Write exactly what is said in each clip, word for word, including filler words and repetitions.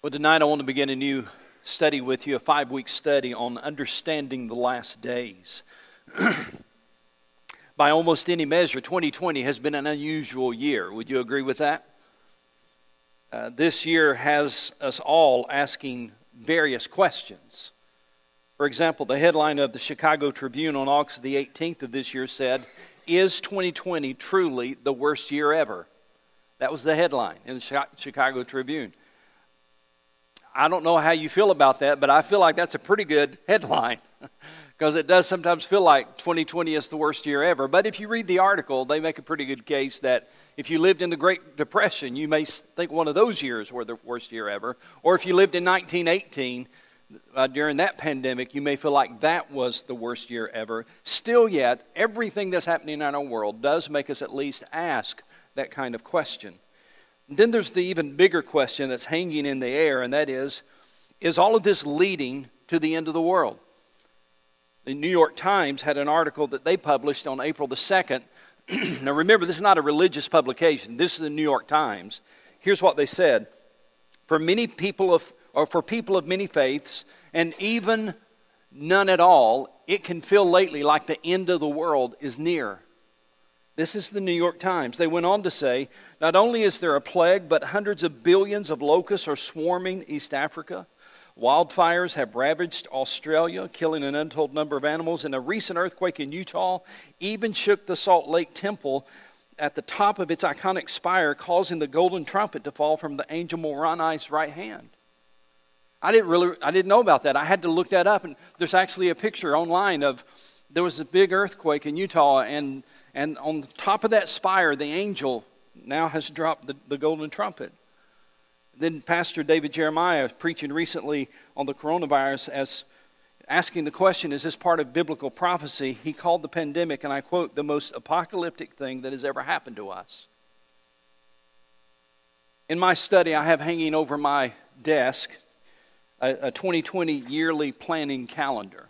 Well, tonight I want to begin a new study with you, a five-week study on understanding the last days. By almost any measure, twenty twenty has been an unusual year. Would you agree with that? Uh, this year has us all asking various questions. For example, the headline of the Chicago Tribune on August the eighteenth of this year said, "Is twenty twenty truly the worst year ever?" That was the headline in the Chicago Tribune. I don't know how you feel about that, but I feel like that's a pretty good headline because it does sometimes feel like twenty twenty is the worst year ever. But if you read the article, they make a pretty good case that if you lived in the Great Depression, you may think one of those years were the worst year ever. Or if you lived in nineteen eighteen, uh, during that pandemic, you may feel like that was the worst year ever. Still yet, everything that's happening in our world does make us at least ask that kind of question. Then there's the even bigger question that's hanging in the air, and that is, is all of this leading to the end of the world? The New York Times had an article that they published on April the second. Now remember, this is not a religious publication. This is the New York Times. Here's what they said. For many people of, or for people of many faiths, and even none at all, it can feel lately like the end of the world is near. This is the New York Times. They went on to say, not only is there a plague, but hundreds of billions of locusts are swarming East Africa. Wildfires have ravaged Australia, killing an untold number of animals. And a recent earthquake in Utah even shook the Salt Lake Temple at the top of its iconic spire, causing the golden trumpet to fall from the angel Moroni's right hand. I didn't really, I didn't know about that. I had to look that up. And there's actually a picture online of, there was a big earthquake in Utah, and And on the top of that spire, the angel now has dropped the, the golden trumpet. Then Pastor David Jeremiah preaching recently on the coronavirus as asking the question, is this part of biblical prophecy? He called the pandemic, and I quote, the most apocalyptic thing that has ever happened to us. In my study, I have hanging over my desk a, a twenty twenty yearly planning calendar.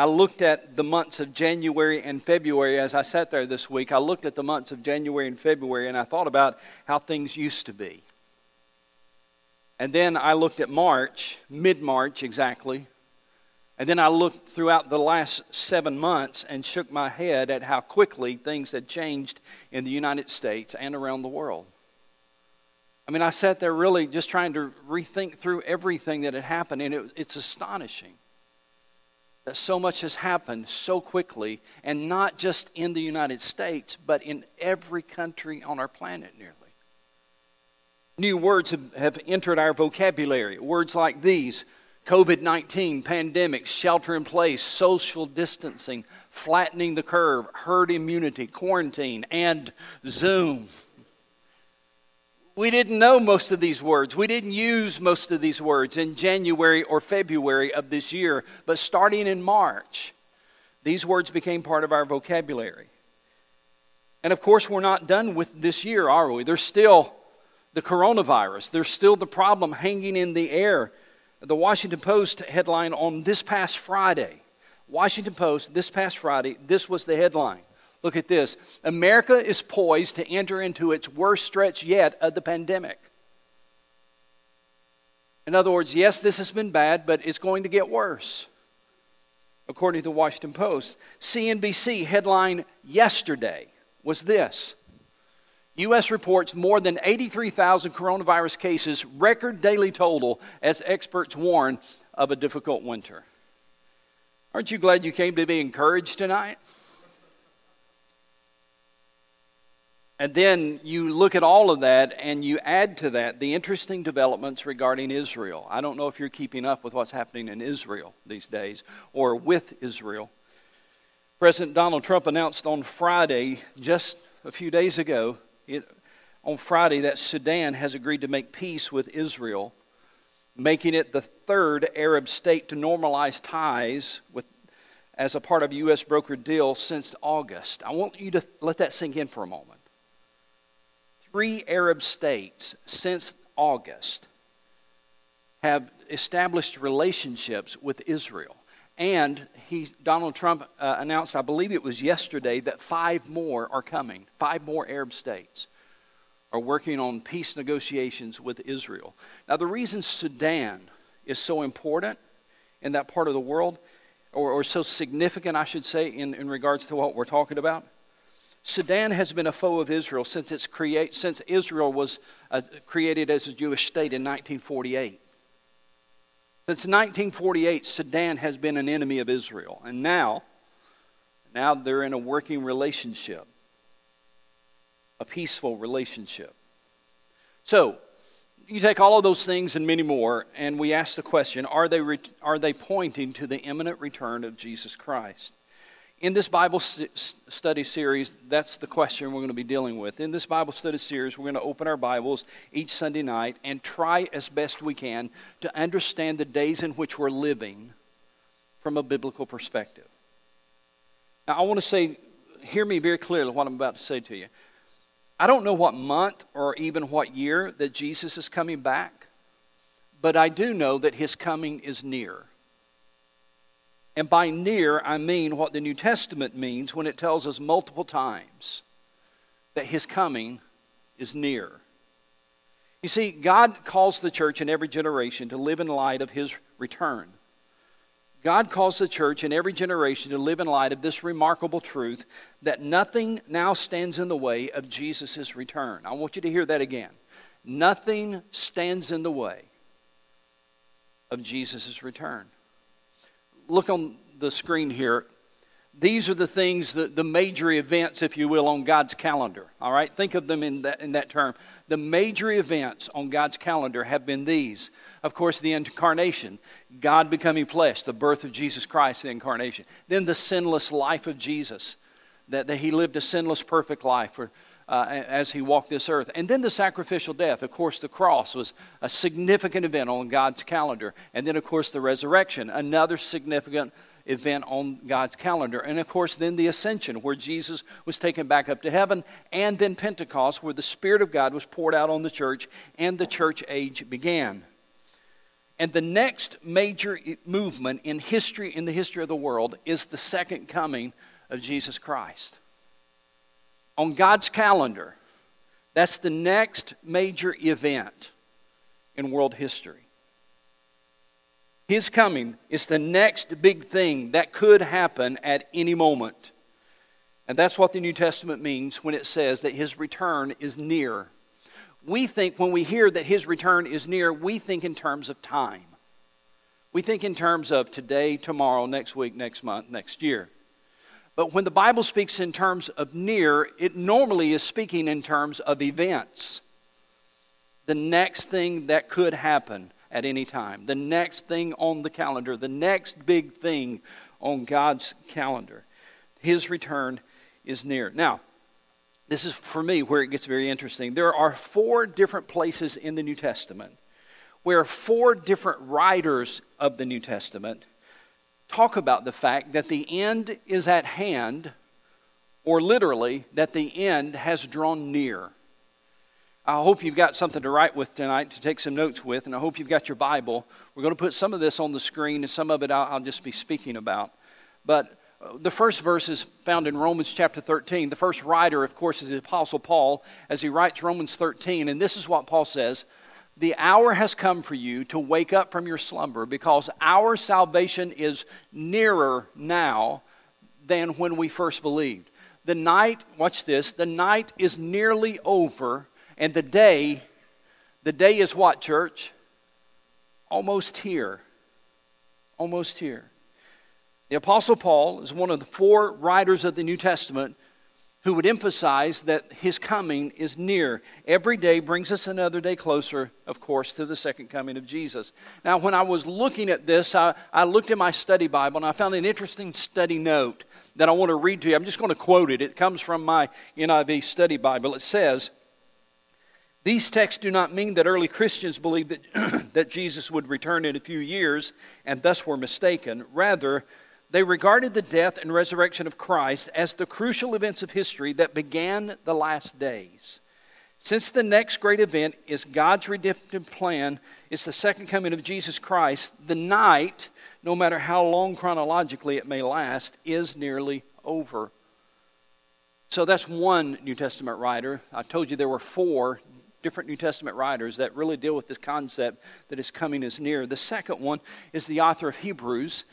I looked at the months of January and February as I sat there this week. I looked at the months of January and February, and I thought about how things used to be. And then I looked at March, mid-March exactly. And then I looked throughout the last seven months and shook my head at how quickly things had changed in the United States and around the world. I mean, I sat there really just trying to rethink through everything that had happened, and it, it's astonishing that so much has happened so quickly, and not just in the United States, but in every country on our planet nearly. New words have, have entered our vocabulary. Words like these: COVID nineteen, pandemic, shelter in place, social distancing, flattening the curve, herd immunity, quarantine, and Zoom. We didn't know most of these words. We didn't use most of these words in January or February of this year. But starting in March, these words became part of our vocabulary. And of course, we're not done with this year, are we? There's still the coronavirus. There's still the problem hanging in the air. The Washington Post headline on this past Friday. Washington Post, this past Friday, this was the headline. Look at this. America is poised to enter into its worst stretch yet of the pandemic. In other words, yes, this has been bad, but it's going to get worse, according to the Washington Post. C N B C headline yesterday was this. U S reports more than eighty-three thousand coronavirus cases, record daily total, as experts warn of a difficult winter. Aren't you glad you came to be encouraged tonight? And then you look at all of that and you add to that the interesting developments regarding Israel. I don't know if you're keeping up with what's happening in Israel these days or with Israel. President Donald Trump announced on Friday, just a few days ago, it, on Friday that Sudan has agreed to make peace with Israel, making it the third Arab state to normalize ties with as a part of a U S brokered deal since August. I want you to let that sink in for a moment. Three Arab states since August have established relationships with Israel. And he, Donald Trump uh, announced, I believe it was yesterday, that five more are coming. Five more Arab states. are working on peace negotiations with Israel. Now, the reason Sudan is so important in that part of the world, or, or so significant, I should say, in, in regards to what we're talking about, Sudan has been a foe of Israel since it's create since Israel was uh, created as a Jewish state in nineteen forty-eight. Since nineteen forty-eight, Sudan has been an enemy of Israel, and now, now they're in a working relationship, a peaceful relationship. So, you take all of those things and many more, and we ask the question: Are they re- are they pointing to the imminent return of Jesus Christ? In this Bible study series, that's the question we're going to be dealing with. In this Bible study series, we're going to open our Bibles each Sunday night and try as best we can to understand the days in which we're living from a biblical perspective. Now, I want to say, hear me very clearly what I'm about to say to you. I don't know what month or even what year that Jesus is coming back, but I do know that his coming is near. And by near, I mean what the New Testament means when it tells us multiple times that his coming is near. You see, God calls the church in every generation to live in light of his return. God calls the church in every generation to live in light of this remarkable truth that nothing now stands in the way of Jesus' return. I want you to hear that again. Nothing stands in the way of Jesus' return. Look on the screen here. These are the things, the, the major events, if you will, on God's calendar. All right? Think of them in that, in that term. The major events on God's calendar have been these. Of course, the incarnation, God becoming flesh, the birth of Jesus Christ, the incarnation. Then the sinless life of Jesus, that, that he lived a sinless, perfect life for Uh, as he walked this earth. And then the sacrificial death. Of course, the cross was a significant event on God's calendar. And then, of course, the resurrection, another significant event on God's calendar. And, of course, then the ascension, where Jesus was taken back up to heaven. And then Pentecost, where the Spirit of God was poured out on the church, and the church age began. And the next major movement in history, in the history of the world, is the second coming of Jesus Christ. On God's calendar, that's the next major event in world history. His coming is the next big thing that could happen at any moment. And that's what the New Testament means when it says that his return is near. We think, when we hear that his return is near, we think in terms of time. We think in terms of today, tomorrow, next week, next month, next year. But when the Bible speaks in terms of near, it normally is speaking in terms of events. The next thing that could happen at any time. The next thing on the calendar. The next big thing on God's calendar. His return is near. Now, this is for me where it gets very interesting. There are four different places in the New Testament where four different writers of the New Testament talk about the fact that the end is at hand, or literally, that the end has drawn near. I hope you've got something to write with tonight, to take some notes with, and I hope you've got your Bible. We're going to put some of this on the screen, and some of it I'll, I'll just be speaking about. But the first verse is found in Romans chapter thirteen. The first writer, of course, is the Apostle Paul, as he writes Romans thirteen, and this is what Paul says: "The hour has come for you to wake up from your slumber, because our salvation is nearer now than when we first believed. The night," watch this, "the night is nearly over, and the day," the day is what, church? Almost here. Almost here. The Apostle Paul is one of the four writers of the New Testament who would emphasize that his coming is near. Every day brings us another day closer, of course, to the second coming of Jesus. Now, when I was looking at this, I, I looked in my study Bible, and I found an interesting study note that I want to read to you. I'm just going to quote it. It comes from my N I V study Bible. It says, "These texts do not mean that early Christians believed that, that Jesus would return in a few years, and thus were mistaken. Rather, they regarded the death and resurrection of Christ as the crucial events of history that began the last days. Since the next great event is God's redemptive plan, it's the second coming of Jesus Christ, the night, no matter how long chronologically it may last, is nearly over." So that's one New Testament writer. I told you there were four different New Testament writers that really deal with this concept that his coming is near. The second one is the author of Hebrews.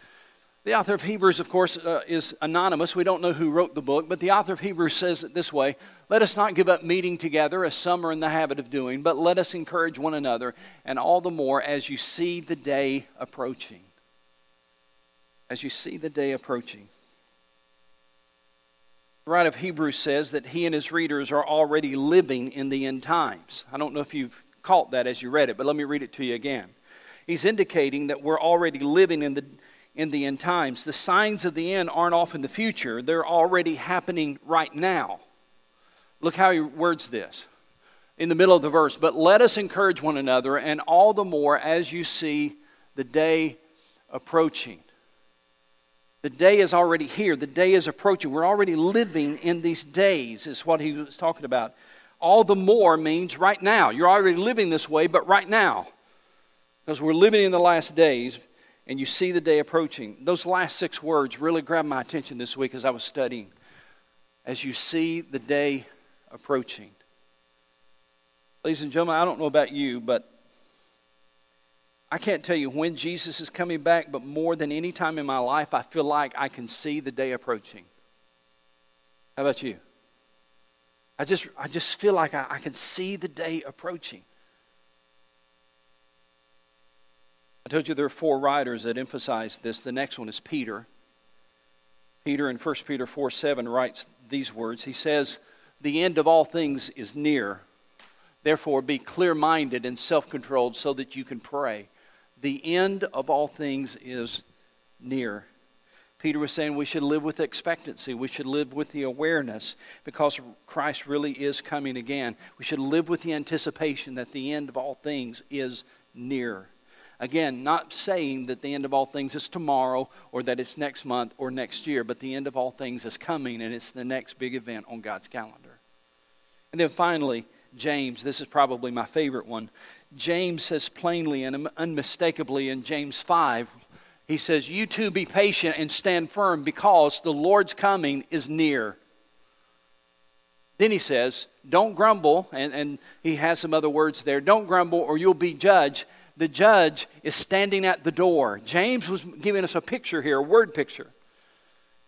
The author of Hebrews, of course, uh, is anonymous. We don't know who wrote the book, but the author of Hebrews says it this way: let us not give up meeting together, as some are in the habit of doing, but let us encourage one another, and all the more as you see the day approaching. As you see the day approaching. The writer of Hebrews says that he and his readers are already living in the end times. I don't know if you've caught that as you read it, but let me read it to you again. He's indicating that we're already living in the in the end times. The signs of the end aren't off in the future. They're already happening right now. Look how he words this in the middle of the verse. But let us encourage one another, and all the more as you see the day approaching. The day is already here. The day is approaching. We're already living in these days is what he was talking about. All the more means right now. You're already living this way, but right now. Because we're living in the last days, and you see the day approaching. Those last six words really grabbed my attention this week as I was studying. As you see the day approaching. Ladies and gentlemen, I don't know about you, but I can't tell you when Jesus is coming back, but more than any time in my life, I feel like I can see the day approaching. How about you? I just I just feel like I, I can see the day approaching. I told you there are four writers that emphasize this. The next one is Peter. Peter in First Peter four seven writes these words. He says, the end of all things is near. Therefore, be clear-minded and self-controlled so that you can pray. The end of all things is near. Peter was saying we should live with expectancy. We should live with the awareness because Christ really is coming again. We should live with the anticipation that the end of all things is near. Again, not saying that the end of all things is tomorrow or that it's next month or next year, but the end of all things is coming, and it's the next big event on God's calendar. And then finally, James, this is probably my favorite one. James says plainly and unmistakably in James five, he says, you too be patient and stand firm because the Lord's coming is near. Then he says, don't grumble, and, and he has some other words there. Don't grumble or you'll be judged. The judge is standing at the door. James was giving us a picture here, a word picture.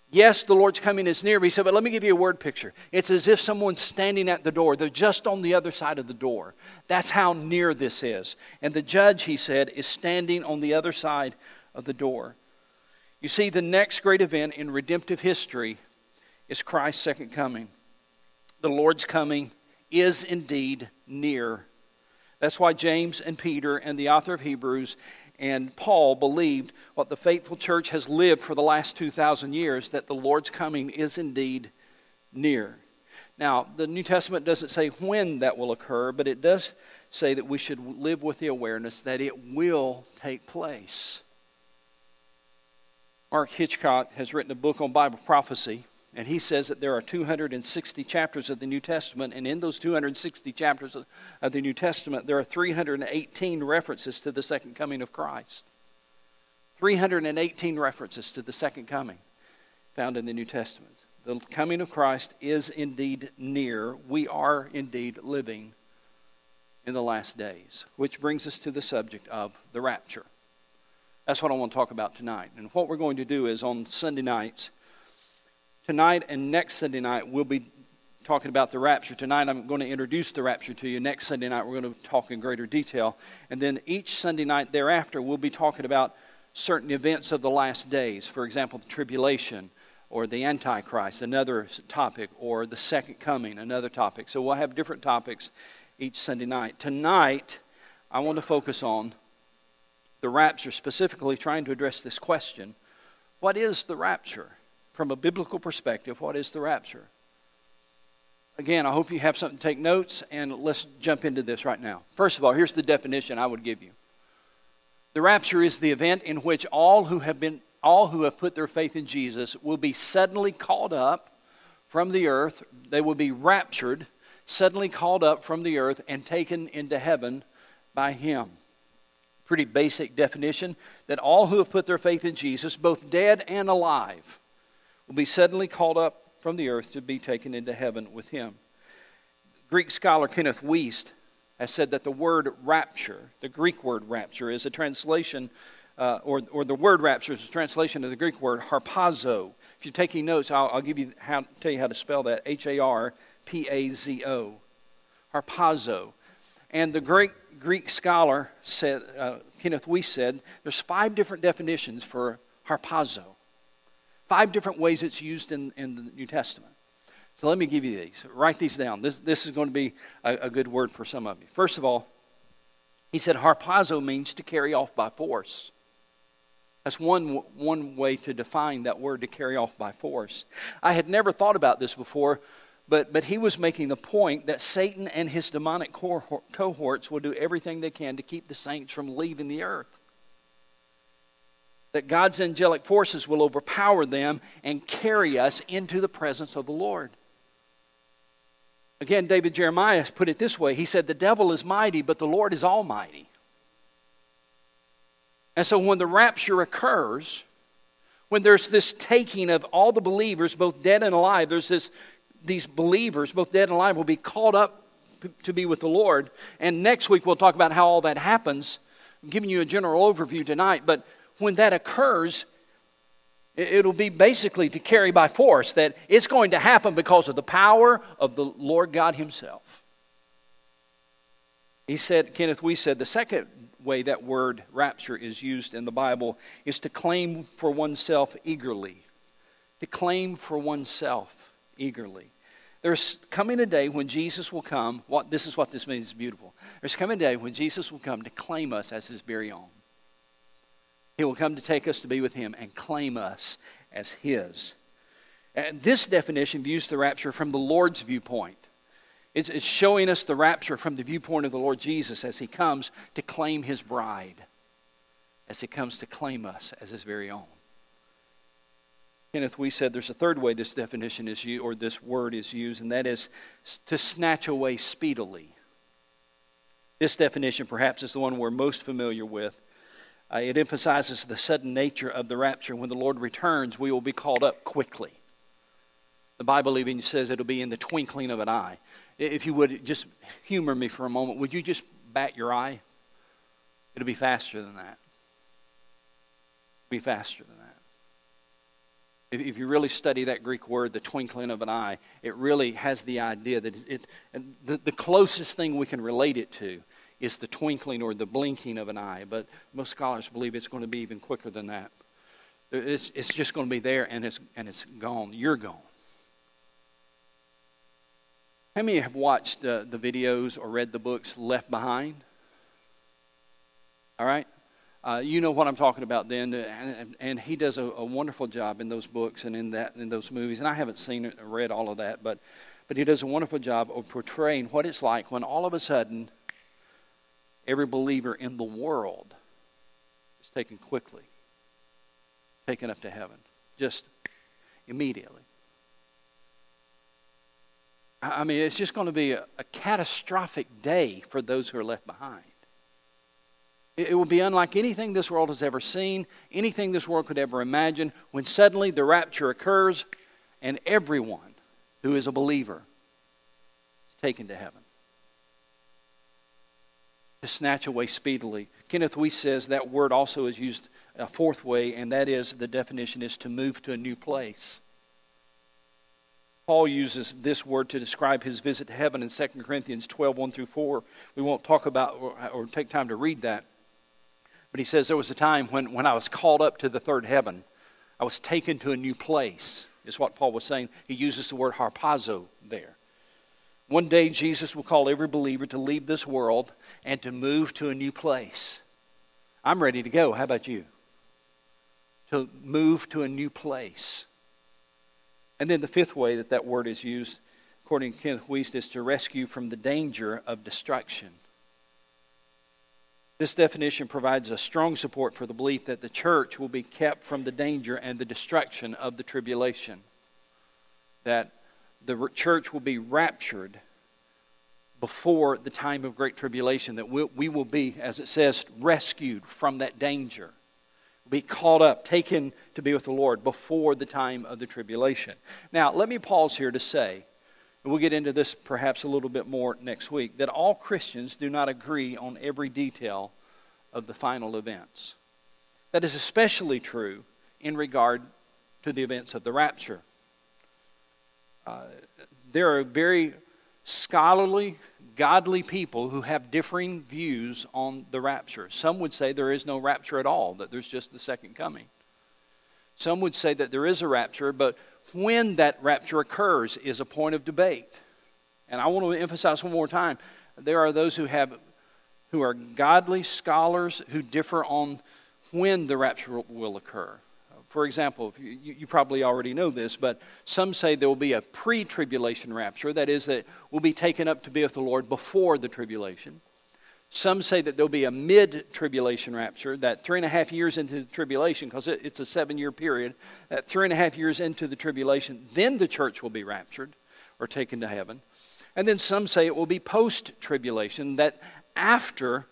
Yes, the Lord's coming is near, but he said, but let me give you a word picture. It's as if someone's standing at the door. They're just on the other side of the door. That's how near this is. And the judge, he said, is standing on the other side of the door. You see, the next great event in redemptive history is Christ's second coming. The Lord's coming is indeed near. That's why James and Peter and the author of Hebrews and Paul believed what the faithful church has lived for the last two thousand years, that the Lord's coming is indeed near. Now, the New Testament doesn't say when that will occur, but it does say that we should live with the awareness that it will take place. Mark Hitchcock has written a book on Bible prophecy, and he says that there are two hundred sixty chapters of the New Testament, and in those two hundred sixty chapters of the New Testament, there are three hundred eighteen references to the second coming of Christ. three hundred eighteen references to the second coming found in the New Testament. The coming of Christ is indeed near. We are indeed living in the last days, which brings us to the subject of the rapture. That's what I want to talk about tonight. And what we're going to do is on Sunday nights, tonight and next Sunday night, we'll be talking about the rapture. Tonight, I'm going to introduce the rapture to you. Next Sunday night, we're going to talk in greater detail. And then each Sunday night thereafter, we'll be talking about certain events of the last days. For example, the tribulation or the Antichrist, another topic, or the second coming, another topic. So we'll have different topics each Sunday night. Tonight, I want to focus on the rapture, specifically trying to address this question: what is the rapture? From a biblical perspective, what is the rapture? Again, I hope you have something to take notes, and let's jump into this right now. First of all, here's the definition I would give you. The rapture is the event in which all who have been, all who have put their faith in Jesus will be suddenly called up from the earth. They will be raptured, suddenly called up from the earth and taken into heaven by Him. Pretty basic definition, that all who have put their faith in Jesus, both dead and alive, will be suddenly called up from the earth to be taken into heaven with Him. Greek scholar Kenneth Wiest has said that the word rapture, the Greek word rapture, is a translation, uh, or, or the word rapture is a translation of the Greek word harpazo. If you're taking notes, I'll, I'll give you how, tell you how to spell that, H A R P A Z O, harpazo. And the great Greek scholar, said, uh, Kenneth Wiest, said there's five different definitions for harpazo, five different ways it's used in, in the New Testament. So let me give you these. Write these down. This, this is going to be a, a good word for some of you. First of all, he said harpazo means to carry off by force. That's one, one way to define that word, to carry off by force. I had never thought about this before, but, but he was making the point that Satan and his demonic cohorts will do everything they can to keep the saints from leaving the earth. That God's angelic forces will overpower them and carry us into the presence of the Lord. Again, David Jeremiah put it this way. He said, the devil is mighty, but the Lord is almighty. And so when the rapture occurs, when there's this taking of all the believers, both dead and alive, there's this, these believers, both dead and alive, will be called up to be with the Lord. And next week we'll talk about how all that happens. I'm giving you a general overview tonight, but when that occurs, it'll be basically to carry by force, that it's going to happen because of the power of the Lord God himself. He said, Kenneth Wiest said, the second way that word rapture is used in the Bible is to claim for oneself eagerly. To claim for oneself eagerly. There's coming a day when Jesus will come. What, this is what this means, it's beautiful. There's coming a day when Jesus will come to claim us as his very own. He will come to take us to be with him and claim us as his. And this definition views the rapture from the Lord's viewpoint. It's, it's showing us the rapture from the viewpoint of the Lord Jesus as he comes to claim his bride, as he comes to claim us as his very own. Kenneth Wiest said there's a third way this definition is used, or this word is used, and that is to snatch away speedily. This definition perhaps is the one we're most familiar with. Uh, it emphasizes the sudden nature of the rapture. When the Lord returns, we will be called up quickly. The Bible even says it'll be in the twinkling of an eye. If you would just humor me for a moment, would you just bat your eye? It'll be faster than that. It'll be faster than that. If, if you really study that Greek word, the twinkling of an eye, it really has the idea that it, it and the, the closest thing we can relate it to is the twinkling or the blinking of an eye. But most scholars believe it's going to be even quicker than that. It's, it's just going to be there and it's and it's gone. You're gone. How many have watched uh, the videos or read the books Left Behind? All right? Uh, you know what I'm talking about then. And, and he does a, a wonderful job in those books and in that in those movies. And I haven't seen or read all of that, but but he does a wonderful job of portraying what it's like when all of a sudden every believer in the world is taken quickly, taken up to heaven, just immediately. I mean, it's just going to be a, a catastrophic day for those who are left behind. It, it will be unlike anything this world has ever seen, anything this world could ever imagine, when suddenly the rapture occurs and everyone who is a believer is taken to heaven. To snatch away speedily. Kenneth Wiest says that word also is used a fourth way, and that is the definition is to move to a new place. Paul uses this word to describe his visit to heaven in Second Corinthians twelve, one through four. We won't talk about or, or take time to read that. But he says there was a time when, when I was called up to the third heaven. I was taken to a new place, is what Paul was saying. He uses the word harpazo there. One day Jesus will call every believer to leave this world and to move to a new place. I'm ready to go. How about you? To move to a new place. And then the fifth way that that word is used, according to Kenneth Wiest, is to rescue from the danger of destruction. This definition provides a strong support for the belief that the church will be kept from the danger and the destruction of the tribulation. That the church will be raptured before the time of great tribulation, that we, we will be, as it says, rescued from that danger, be caught up, taken to be with the Lord before the time of the tribulation. Now, let me pause here to say, and we'll get into this perhaps a little bit more next week, that all Christians do not agree on every detail of the final events. That is especially true in regard to the events of the rapture. Uh, there are very scholarly, godly people who have differing views on the rapture. Some would say there is no rapture at all, that there's just the second coming. Some would say that there is a rapture, but when that rapture occurs is a point of debate. And I want to emphasize one more time, there are those who have, who are godly scholars who differ on when the rapture will occur. For example, you, you probably already know this, but some say there will be a pre-tribulation rapture, that is, that we'll be taken up to be with the Lord before the tribulation. Some say that there'll be a mid-tribulation rapture, that three and a half years into the tribulation, because it, it's a seven-year period, that three and a half years into the tribulation, then the church will be raptured or taken to heaven. And then some say it will be post-tribulation, that after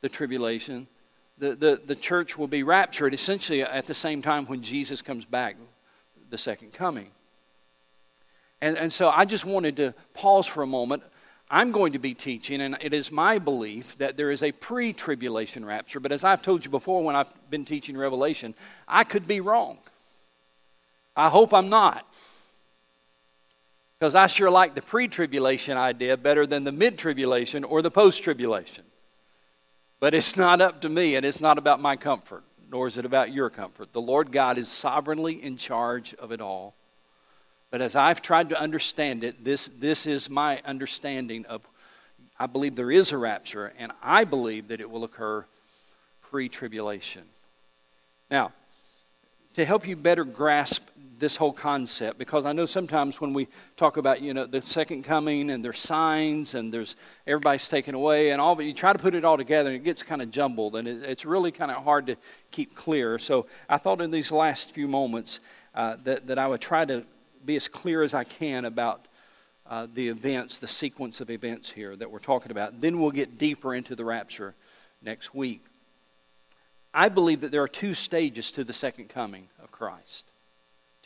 the tribulation, the, the, the church will be raptured, essentially at the same time when Jesus comes back, the second coming. And, and so I just wanted to pause for a moment. I'm going to be teaching, and it is my belief that there is a pre-tribulation rapture, but as I've told you before when I've been teaching Revelation, I could be wrong. I hope I'm not, because I sure like the pre-tribulation idea better than the mid-tribulation or the post-tribulation. But it's not up to me, and it's not about my comfort, nor is it about your comfort. The Lord God is sovereignly in charge of it all. But as I've tried to understand it, this, this is my understanding of, I believe there is a rapture, and I believe that it will occur pre-tribulation. Now, to help you better grasp this whole concept, because I know sometimes when we talk about, you know, the second coming and there's signs and there's everybody's taken away and all, but you try to put it all together and it gets kind of jumbled and it, it's really kind of hard to keep clear. So I thought in these last few moments uh, that, that I would try to be as clear as I can about uh, the events, the sequence of events here that we're talking about. Then we'll get deeper into the rapture next week. I believe that there are two stages to the second coming of Christ.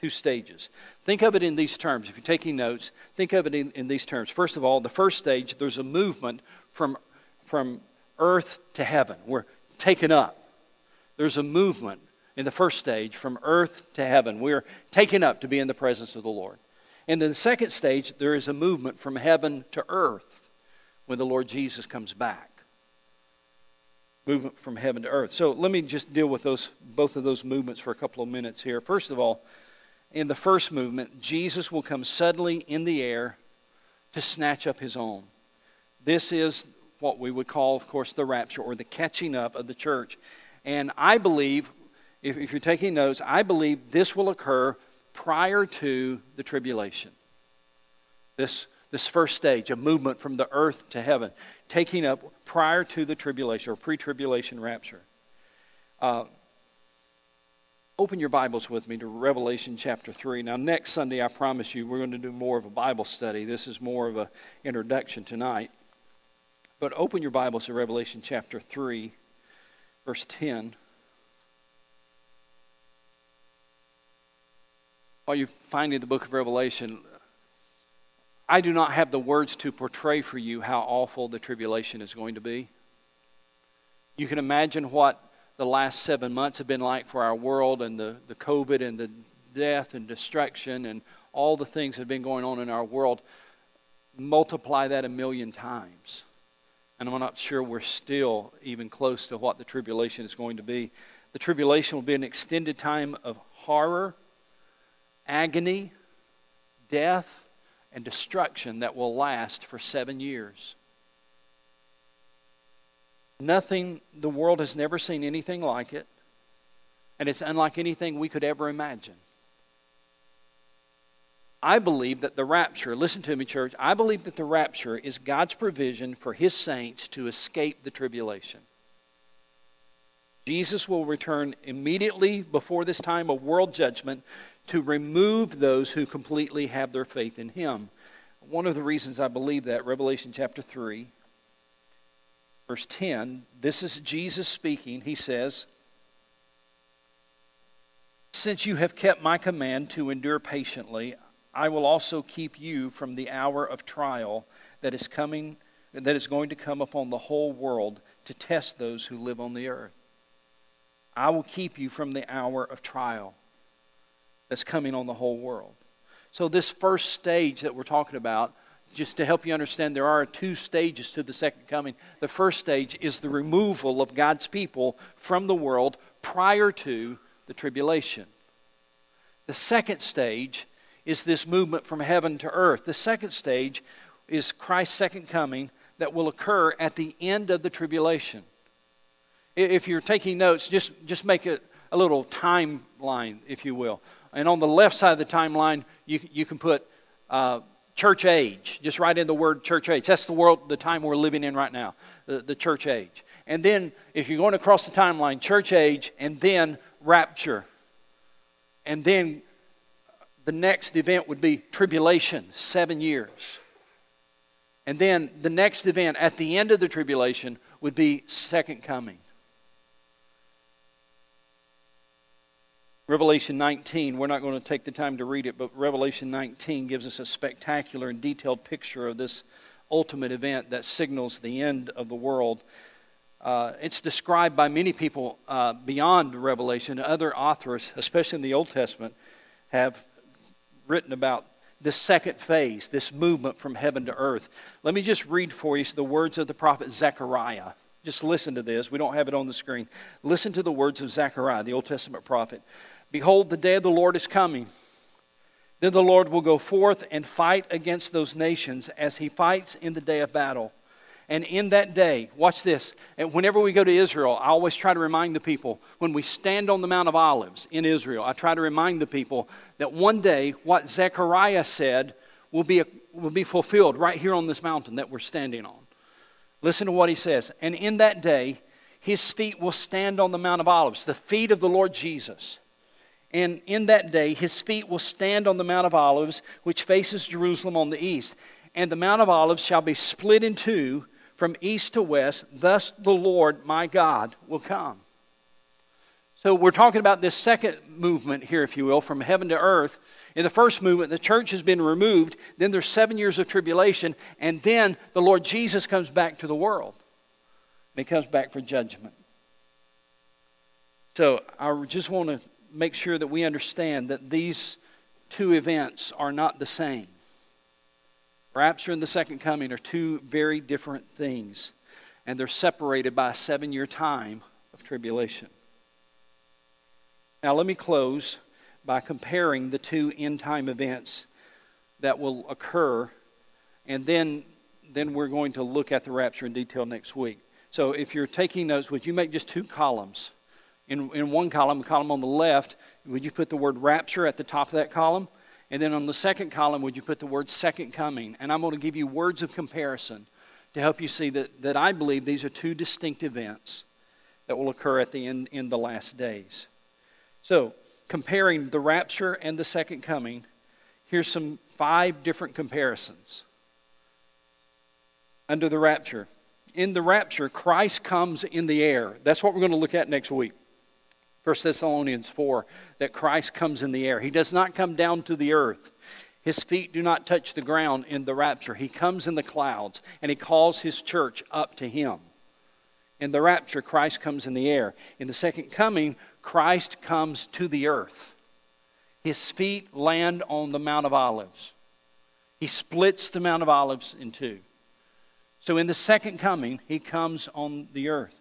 Two stages. Think of it in these terms. If you're taking notes, think of it in, in these terms. First of all, the first stage, there's a movement from, from earth to heaven. We're taken up. There's a movement in the first stage, from earth to heaven. We're taken up to be in the presence of the Lord. And in the second stage, there is a movement from heaven to earth when the Lord Jesus comes back. Movement from heaven to earth. So let me just deal with those both of those movements for a couple of minutes here. First of all, in the first movement, Jesus will come suddenly in the air to snatch up his own. This is what we would call, of course, the rapture or the catching up of the church. And I believe, If, if you're taking notes, I believe this will occur prior to the tribulation. This, this first stage, a movement from the earth to heaven, taking up prior to the tribulation or pre-tribulation rapture. Uh, open your Bibles with me to Revelation chapter three. Now, next Sunday, I promise you, we're going to do more of a Bible study. This is more of an introduction tonight. But open your Bibles to Revelation chapter three, verse ten. While you're finding the book of Revelation, I do not have the words to portray for you how awful the tribulation is going to be. You can imagine what the last seven months have been like for our world, and the, the COVID and the death and destruction and all the things that have been going on in our world. Multiply that a million times. And I'm not sure we're still even close to what the tribulation is going to be. The tribulation will be an extended time of horror, agony, death, and destruction that will last for seven years. Nothing, the world has never seen anything like it, and it's unlike anything we could ever imagine. I believe that the rapture, listen to me, church, I believe that the rapture is God's provision for his saints to escape the tribulation. Jesus will return immediately before this time of world judgment to remove those who completely have their faith in him. One of the reasons I believe that, Revelation chapter three, verse ten, this is Jesus speaking. He says, "Since you have kept my command to endure patiently, I will also keep you from the hour of trial that is coming, that is going to come upon the whole world to test those who live on the earth. I will keep you from the hour of trial that's coming on the whole world. So this first stage that we're talking about, just to help you understand, there are two stages to the second coming. The first stage is the removal of God's people from the world prior to the tribulation. The second stage is this movement from heaven to earth. The second stage is Christ's second coming that will occur at the end of the tribulation. If you're taking notes, just, just make it a little timeline, if you will. And on the left side of the timeline, you you can put uh, church age. Just write in the word church age. That's the world, the time we're living in right now, the, the church age. And then, if you're going across the timeline, church age, and then rapture. And then the next event would be tribulation, seven years. And then the next event at the end of the tribulation would be second coming. Revelation nineteen, we're not going to take the time to read it, but Revelation nineteen gives us a spectacular and detailed picture of this ultimate event that signals the end of the world. Uh, it's described by many people uh, beyond Revelation. Other authors, especially in the Old Testament, have written about this second phase, this movement from heaven to earth. Let me just read for you the words of the prophet Zechariah. Just listen to this. We don't have it on the screen. Listen to the words of Zechariah, the Old Testament prophet. Behold, the day of the Lord is coming. Then the Lord will go forth and fight against those nations as he fights in the day of battle. And in that day, watch this, and whenever we go to Israel, I always try to remind the people, when we stand on the Mount of Olives in Israel, I try to remind the people that one day what Zechariah said will be, a, will be fulfilled right here on this mountain that we're standing on. Listen to what he says. And in that day, his feet will stand on the Mount of Olives, the feet of the Lord Jesus. And in that day, his feet will stand on the Mount of Olives, which faces Jerusalem on the east. And the Mount of Olives shall be split in two, from east to west, thus the Lord my God will come. So we're talking about this second movement here, if you will, from heaven to earth. In the first movement, the church has been removed. Then there's seven years of tribulation. And then the Lord Jesus comes back to the world. And he comes back for judgment. So I just want to make sure that we understand that these two events are not the same. Rapture and the second coming are two very different things, and they're separated by a seven-year time of tribulation. Now let me close by comparing the two end-time events that will occur, and then, then we're going to look at the rapture in detail next week. So if you're taking notes, would you make just two columns? In, in one column, a column on the left, would you put the word rapture at the top of that column? And then on the second column, would you put the word second coming? And I'm going to give you words of comparison to help you see that, that I believe these are two distinct events that will occur at the end in the last days. So, comparing the rapture and the second coming, here's some five different comparisons. Under the rapture. In the rapture, Christ comes in the air. That's what we're going to look at next week. First Thessalonians four, that Christ comes in the air. He does not come down to the earth. His feet do not touch the ground in the rapture. He comes in the clouds, and he calls his church up to him. In the rapture, Christ comes in the air. In the second coming, Christ comes to the earth. His feet land on the Mount of Olives. He splits the Mount of Olives in two. So in the second coming, he comes on the earth.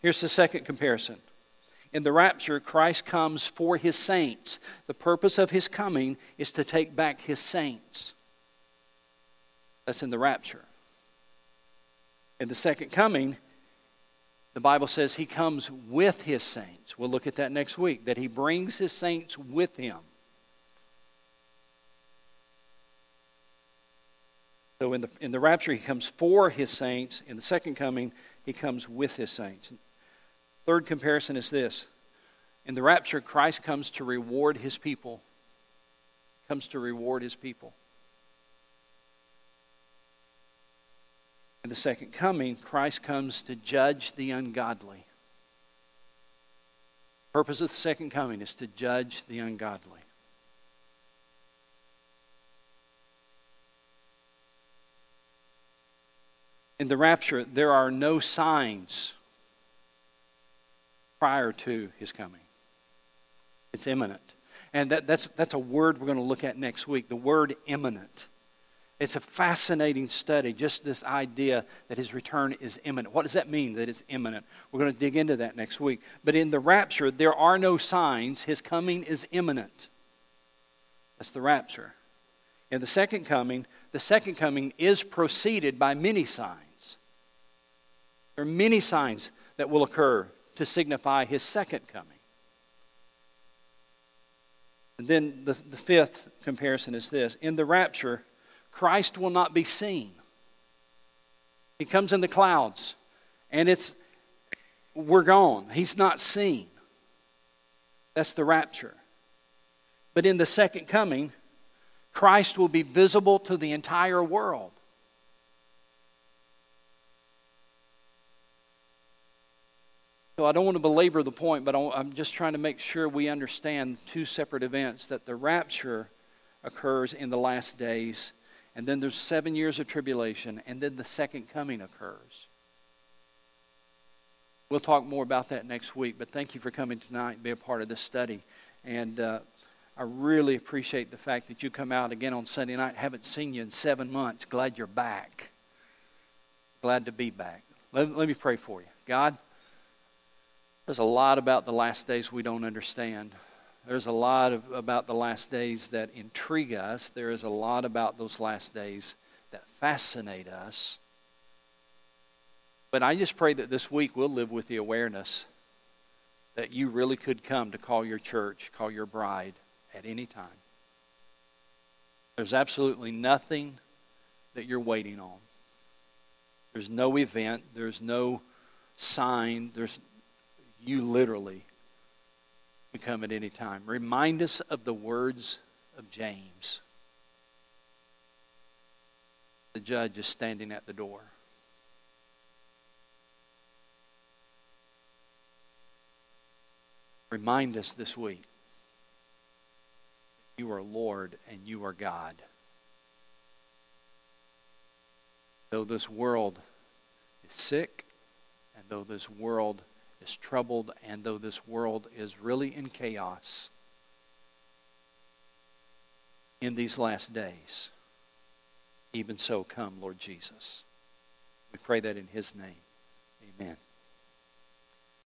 Here's the second comparison. In the rapture, Christ comes for his saints. The purpose of his coming is to take back his saints. That's in the rapture. In the second coming, the Bible says he comes with his saints. We'll look at that next week, that he brings his saints with him. So in the, in the rapture, he comes for his saints. In the second coming, he comes with his saints. Third comparison is this. In the rapture, Christ comes to reward his people. He comes to reward his people. In the second coming, Christ comes to judge the ungodly. The purpose of the second coming is to judge the ungodly. in the rapture, there are no signs prior to his coming. It's imminent. And that, that's that's a word we're going to look at next week, the word imminent. It's a fascinating study, just this idea that his return is imminent. What does that mean, that it's imminent? We're going to dig into that next week. But in the rapture, there are no signs. His coming is imminent. That's the rapture. And the second coming, the second coming is preceded by many signs. There are many signs that will occur to signify his second coming. And then the, the fifth comparison is this. In the rapture, Christ will not be seen. He comes in the clouds, and it's we're gone. He's not seen. That's the rapture. But in the second coming, Christ will be visible to the entire world. So I don't want to belabor the point, but I'm just trying to make sure we understand two separate events, that the rapture occurs in the last days, and then there's seven years of tribulation, and then the second coming occurs. We'll talk more about that next week, but thank you for coming tonight and be a part of this study. And uh, I really appreciate the fact that you come out again on Sunday night. Haven't seen you in seven months. Glad you're back. Glad to be back. Let, let me pray for you. God, there's a lot about the last days we don't understand. There's a lot of, about the last days that intrigue us. There is a lot about those last days that fascinate us. But I just pray that this week we'll live with the awareness that you really could come to call your church, call your bride at any time. There's absolutely nothing that you're waiting on. There's no event. There's no sign. There's you literally can come at any time. Remind us of the words of James. The judge is standing at the door. Remind us this week. You are Lord and you are God. Though this world is sick, and though this world is troubled, and though this world is really in chaos in these last days, even so come, Lord Jesus. We pray that in his name. Amen.